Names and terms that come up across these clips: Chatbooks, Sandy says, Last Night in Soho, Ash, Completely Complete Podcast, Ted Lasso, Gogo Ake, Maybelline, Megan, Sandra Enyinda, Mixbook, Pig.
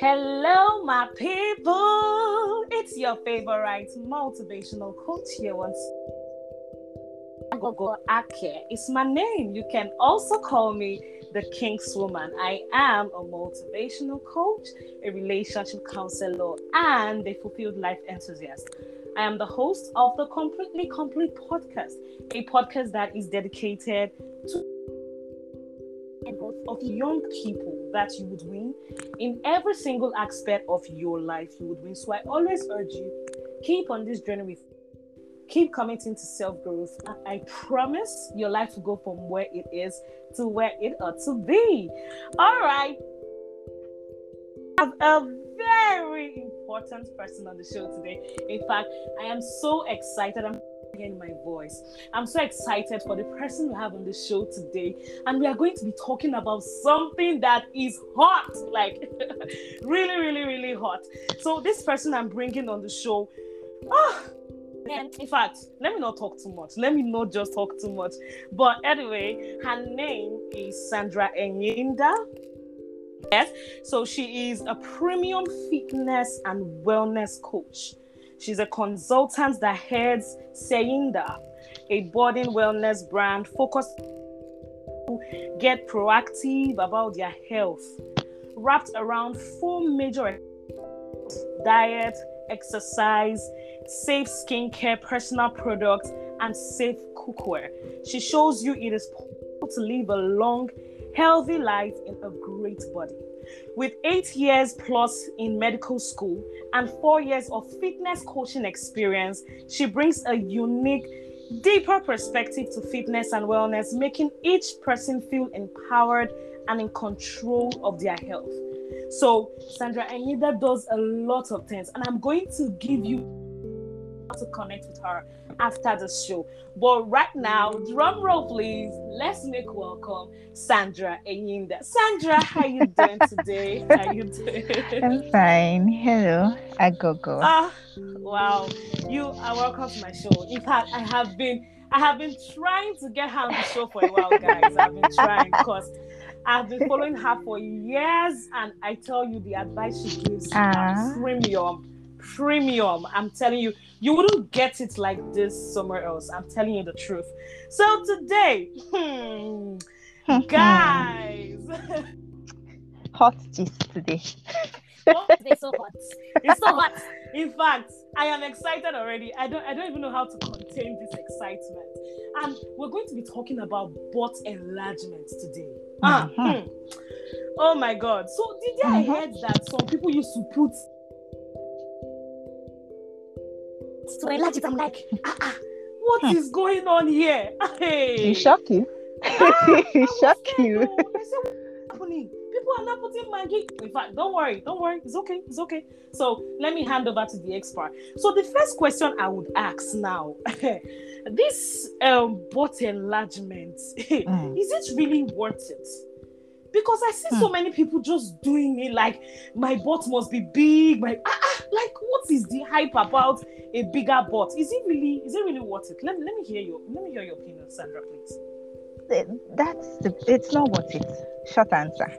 Hello, my people. It's your favorite motivational coach here once. Gogo Ake is my name. You can also call me the King's Woman. I am a motivational coach, a relationship counselor, and a fulfilled life enthusiast. I am the host of the Completely Complete Podcast, a podcast that is dedicated to of young people that you would win in every single aspect of your life. You would win. So I always urge you, keep on this journey with me. Keep committing to self-growth. I promise your life will go from where it is to where it ought to be. All right. I have a very important person on the show today. In fact, I am so excited. I'm hearing my voice. I'm so excited for the person we have on the show today. And we are going to be talking about something that is hot, like really hot. So this person I'm bringing on the show, and in fact, let me not talk too much. Let me not just talk too much. But anyway, her name is Sandra Enyinda. Yes, so she is a premium fitness and wellness coach. She's a consultant that heads Sandra, a budding wellness brand focused on get proactive about their health, wrapped around four major diet, exercise, safe skincare, personal products, and safe cookware. She shows you it is possible to live a long, healthy life in a great body. With 8 years plus in medical school and 4 years of fitness coaching experience, she brings a unique, deeper perspective to fitness and wellness, making each person feel empowered and in control of their health. So Sandra Enyinda does a lot of things, and I'm going to give you how to connect with her after the show. But right now, drum roll please, let's make welcome Sandra Enyinda. Sandra, how you doing today? How you doing? I'm fine. Hello, Agogo. Wow, you are welcome to my show. In fact, I have been trying to get her on the show for a while, guys. I've been trying because I've been following her for years, and I tell you, the advice she gives is premium. I'm telling you, you wouldn't get it like this somewhere else. I'm telling you the truth. So today, guys, hot gist today. Oh, it's so hot. It's so hot. In fact, I am excited already. I don't even know how to contain this excitement. And we're going to be talking about butt enlargement today. Oh my God. So did I heard that some people used to put to enlarge it? I'm like, what is going on here? Hey. It's shocking. It's shocking. I said, what's happening? People are not putting Maggi. In fact, don't worry. It's okay. So let me hand over to the expert. So the first question I would ask now, this butt enlargement, is it really worth it? Because I see so many people just doing it like, my butt must be big, like what is the hype about a bigger butt? Is it really worth it? Let me hear you. Let me hear your opinion, Sandra, please. It's not worth it. Short answer.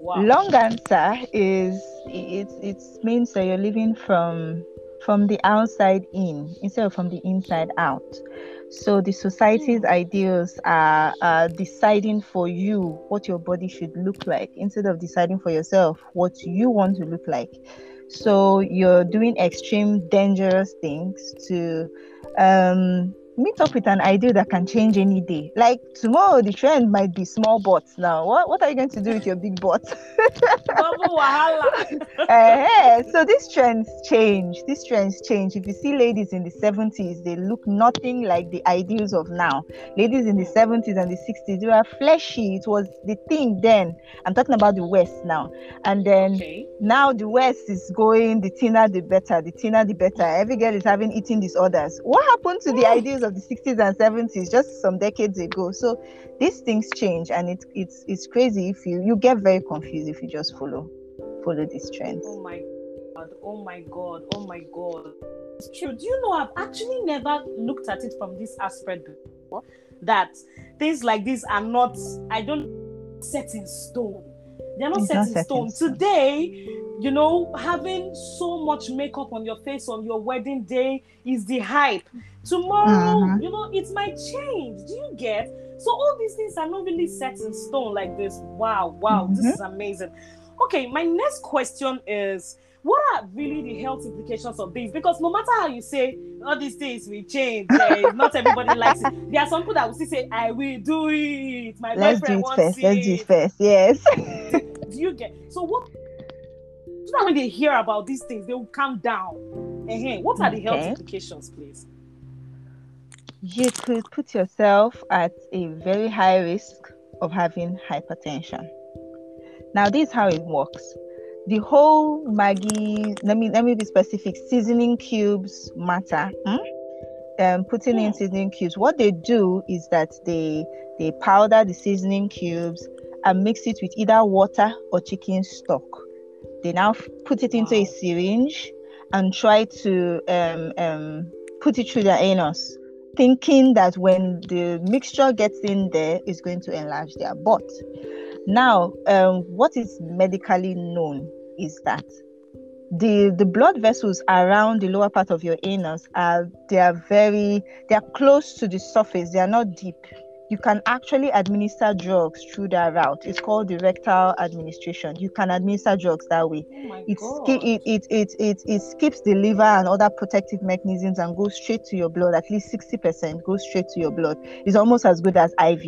Wow. Long answer is it means that you're living from the outside in instead of from the inside out. So the society's ideals are deciding for you what your body should look like instead of deciding for yourself what you want to look like. So you're doing extreme dangerous things to meet up with an ideal that can change any day. Like tomorrow, the trend might be small butts now. What are you going to do with your big butts? So these trends change. If you see ladies in the 70s, they look nothing like the ideals of now. Ladies in the 70s and the 60s, they were fleshy. It was the thing then. I'm talking about the West now. And then now the West is going, the thinner the better, the thinner the better. Every girl is having eating disorders. What happened to the ideals of the 60s and 70s just some decades ago? So these things change, and it's crazy. If you get very confused if you just follow these trends. Oh my god, it's true. Do you know, I've actually never looked at it from this aspect before, that things like these are not, I don't, set in stone. They're not set in stone. Today, you know, having so much makeup on your face on your wedding day is the hype. Tomorrow, you know, it might change. Do you get? So all these things are not really set in stone like this. Wow, this is amazing. Okay, my next question is, what are really the health implications of these? Because no matter how you say, all these things will change. Not everybody likes it. There are some people that will still say, I will do it. My boyfriend wants it. Let's do it first, yes. Do you get? So what? So that when they hear about these things, they will calm down. What are the health implications, please? You could put yourself at a very high risk of having hypertension. Now, this is how it works. The whole Maggi, let me be specific, seasoning cubes matter. Putting in seasoning cubes. What they do is that they powder the seasoning cubes and mix it with either water or chicken stock. They now put it into a syringe and try to put it through their anus, thinking that when the mixture gets in there, it's going to enlarge their butt. Now, what is medically known is that the blood vessels around the lower part of your anus are close to the surface. They are not deep. You can actually administer drugs through that route. It's called the rectal administration. You can administer drugs that way. It skips the liver and other protective mechanisms and goes straight to your blood. At least 60% goes straight to your blood. It's almost as good as IV.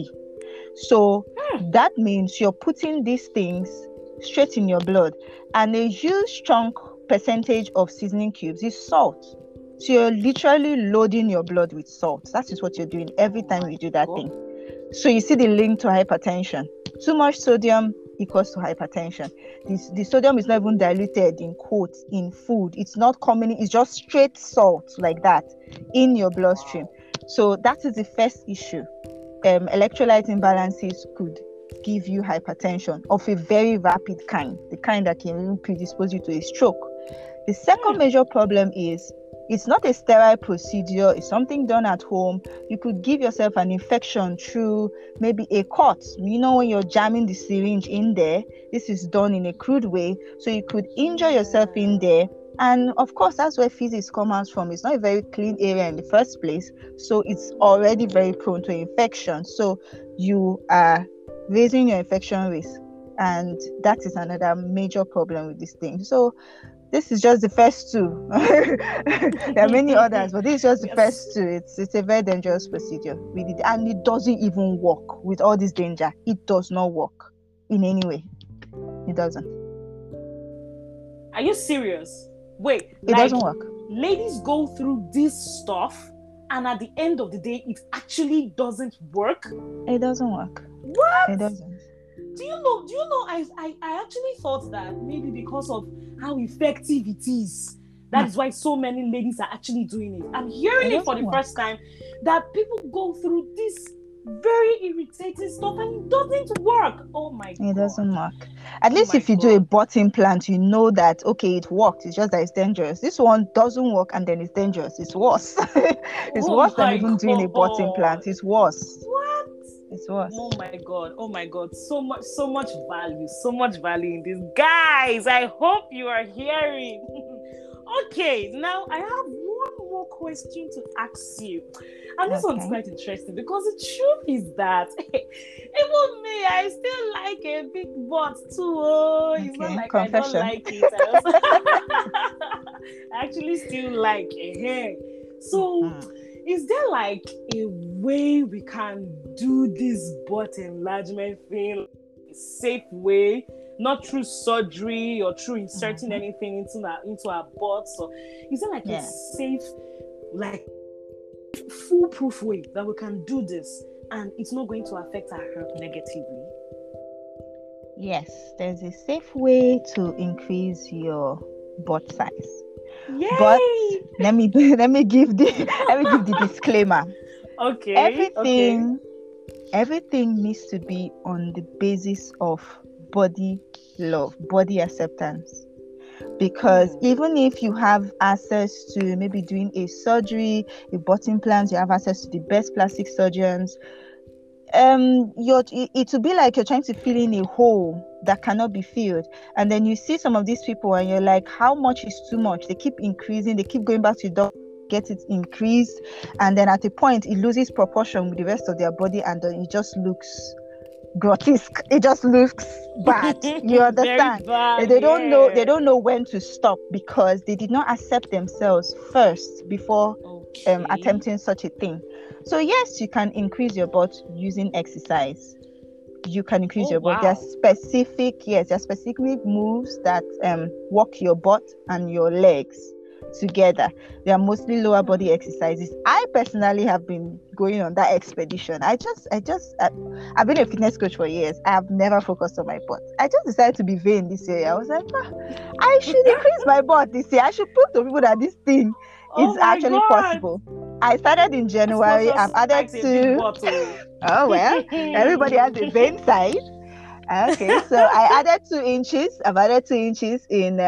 So that means you're putting these things straight in your blood. And a huge chunk percentage of seasoning cubes is salt. So you're literally loading your blood with salt. That is what you're doing every time you do that thing. So you see the link to hypertension. Too much sodium equals to hypertension. The sodium is not even diluted, in quotes, in food. It's not coming, it's just straight salt like that in your bloodstream. So that is the first issue. Electrolyte imbalances could give you hypertension of a very rapid kind, the kind that can even predispose you to a stroke. The second major problem is it's not a sterile procedure. It's something done at home. You could give yourself an infection through maybe a cut. You know, when you're jamming the syringe in there, this is done in a crude way. So you could injure yourself in there. And of course, that's where feces comes from. It's not a very clean area in the first place, so it's already very prone to infection. So you are raising your infection risk, and that is another major problem with this thing. So this is just the first two. There are many others, but this is just the first two. It's a very dangerous procedure, and it doesn't even work with all this danger. It does not work in any way. It doesn't. Are you serious? Wait, it doesn't work. Ladies go through this stuff, and at the end of the day, it actually doesn't work. It doesn't work. What? It doesn't. Do you know? I actually thought that maybe because of how effective it is, that is why so many ladies are actually doing it. I'm hearing it for the first time that people go through this very irritating stuff and it doesn't work. Oh my God. It doesn't work. At least if you do a butt implant, you know that, okay, it worked. It's just that it's dangerous. This one doesn't work and then it's dangerous. It's worse. It's worse than even doing a butt implant. It's worse. What? It's worse. Oh my God. So much value in this. Guys, I hope you are hearing. Okay, now I have one more question to ask you. And this one's quite interesting because the truth is that even me, I still like a big butt too. It's not like confession. I don't like it. I actually still like a hair. So is there like a way we can do this butt enlargement thing in a safe way? Not through surgery or through inserting anything into our butts. So is there like a safe, like foolproof way that we can do this and it's not going to affect our health negatively? Yes, there's a safe way to increase your butt size. Yay! But let me give the disclaimer. Okay. Everything needs to be on the basis of body love, body acceptance, because even if you have access to maybe doing a surgery, a butt implant, you have access to the best plastic surgeons, it would be like you're trying to fill in a hole that cannot be filled. And then you see some of these people and you're like, how much is too much? They keep increasing, they keep going back to the get it increased, and then at a point it loses proportion with the rest of their body, and it just looks grotesque, it just looks bad. You understand? Bad, they don't know when to stop, because they did not accept themselves first before attempting such a thing. So yes, you can increase your butt using exercise. You can increase your butt. Wow. There are specific moves that work your butt and your legs together. They are mostly lower body exercises. I personally have been going on that expedition. I've been a fitness coach for years. I have never focused on my butt. I just decided to be vain this year. I was like, I should increase my butt this year. I should prove to people that this thing is actually possible. I started in January. I've added two. Oh well, everybody has a vein size. Okay, so I added 2 inches. I've added 2 inches in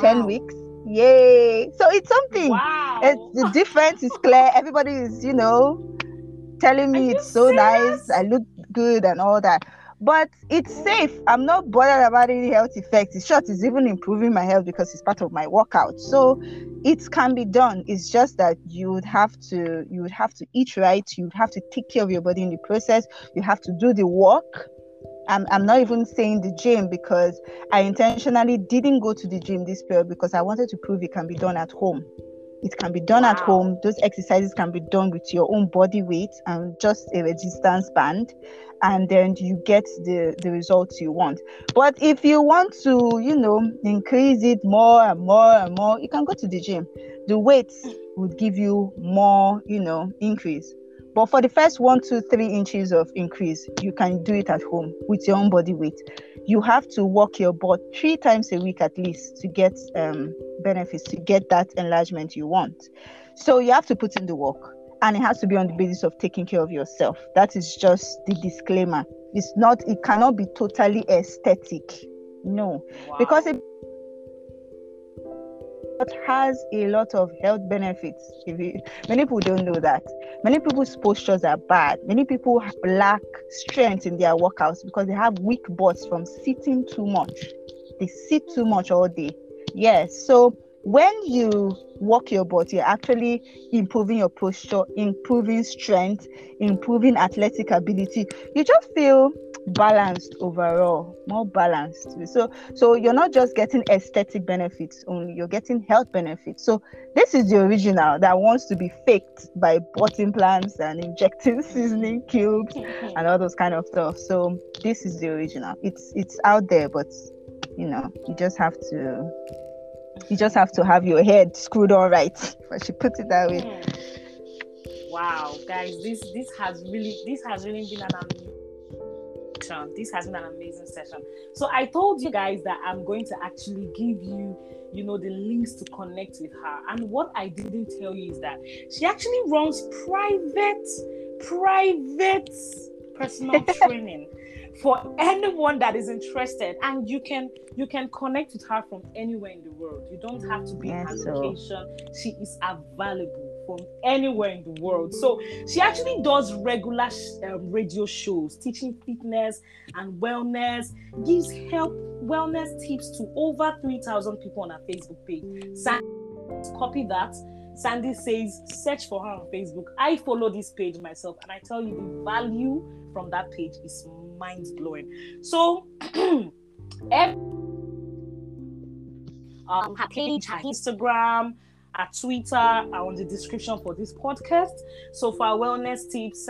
10 weeks. Yay! So it's something. Wow. The difference is clear. Everybody is, telling me it's so nice. I look good and all that. But it's safe. I'm not bothered about any health effects. In short, it's even improving my health because it's part of my workout. So it can be done. It's just that you would have to eat right. You would have to take care of your body in the process. You have to do the work. I'm not even saying the gym, because I intentionally didn't go to the gym this period because I wanted to prove it can be done at home. It can be done at home. Those exercises can be done with your own body weight and just a resistance band, and then you get the results you want. But if you want to, increase it more and more and more, you can go to the gym. The weights would give you more, increase. But for the first 1, 2, 3 inches of increase, you can do it at home with your own body weight. You have to work your butt 3 times a week at least to get benefits, to get that enlargement you want. So you have to put in the work, and it has to be on the basis of taking care of yourself. That is just the disclaimer. It cannot be totally aesthetic. No. Wow. Because it has a lot of health benefits. Many people don't know that. Many people's postures are bad. Many people lack strength in their workouts because they have weak butts from sitting too much. They sit too much all day. Yes. So when you work your butt, you're actually improving your posture, improving strength, improving athletic ability. You just feel balanced overall, more balanced. So you're not just getting aesthetic benefits only, you're getting health benefits. So this is the original that wants to be faked by butt implants and injecting seasoning cubes and all those kind of stuff. So this is the original. It's out there, but you just have to have your head screwed on right, if I should put it that way. Wow, guys, this has really been an amazing. This has been an amazing session. So I told you guys that I'm going to actually give you, the links to connect with her. And what I didn't tell you is that she actually runs private personal training for anyone that is interested. And you can connect with her from anywhere in the world. You don't have to be in her location. She is available from anywhere in the world. So she actually does regular radio shows, teaching fitness and wellness, gives health wellness tips to over 3,000 people on her Facebook page. Copy that. Sandy Says, search for her on Facebook. I follow this page myself, and I tell you, the value from that page is mind-blowing. So her page, her Instagram, at Twitter are on the description for this podcast. So for our wellness tips,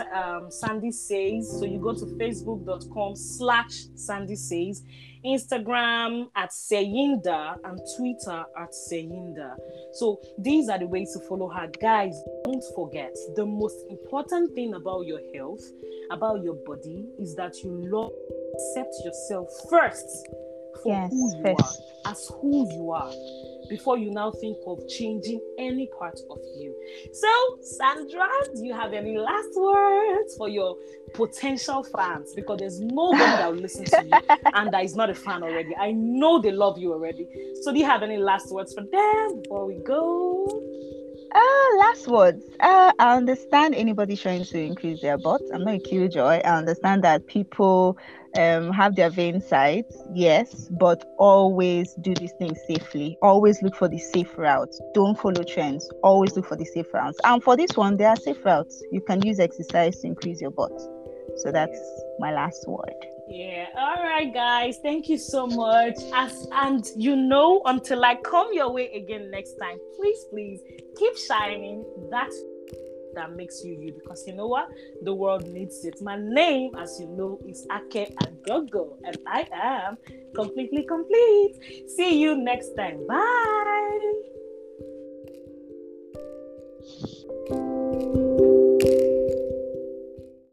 Sandy Says. So you go to facebook.com/Sandy Says, Instagram at Enyinda, and Twitter at Enyinda. So these are the ways to follow her. Guys, don't forget, the most important thing about your health, about your body, is that you love, accept yourself first for who you are, before you now think of changing any part of you. So, Sandra, do you have any last words for your potential fans? Because there's nobody that will listen to you and that is not a fan already. I know they love you already. So do you have any last words for them before we go? Last words. I understand anybody trying to increase their butts. I'm not a killjoy. I understand that people have their vein sites, yes, but always do these things safely. Always look for the safe routes. Don't follow trends. Always look for the safe routes. And for this one, there are safe routes. You can use exercise to increase your butt. So that's my last word. Yeah. All right, guys. Thank you so much. Until I come your way again next time, please keep shining. That makes you because you know what? The world needs it. My name, as you know, is Ake and Gogo, and I am completely complete. See you next time. Bye.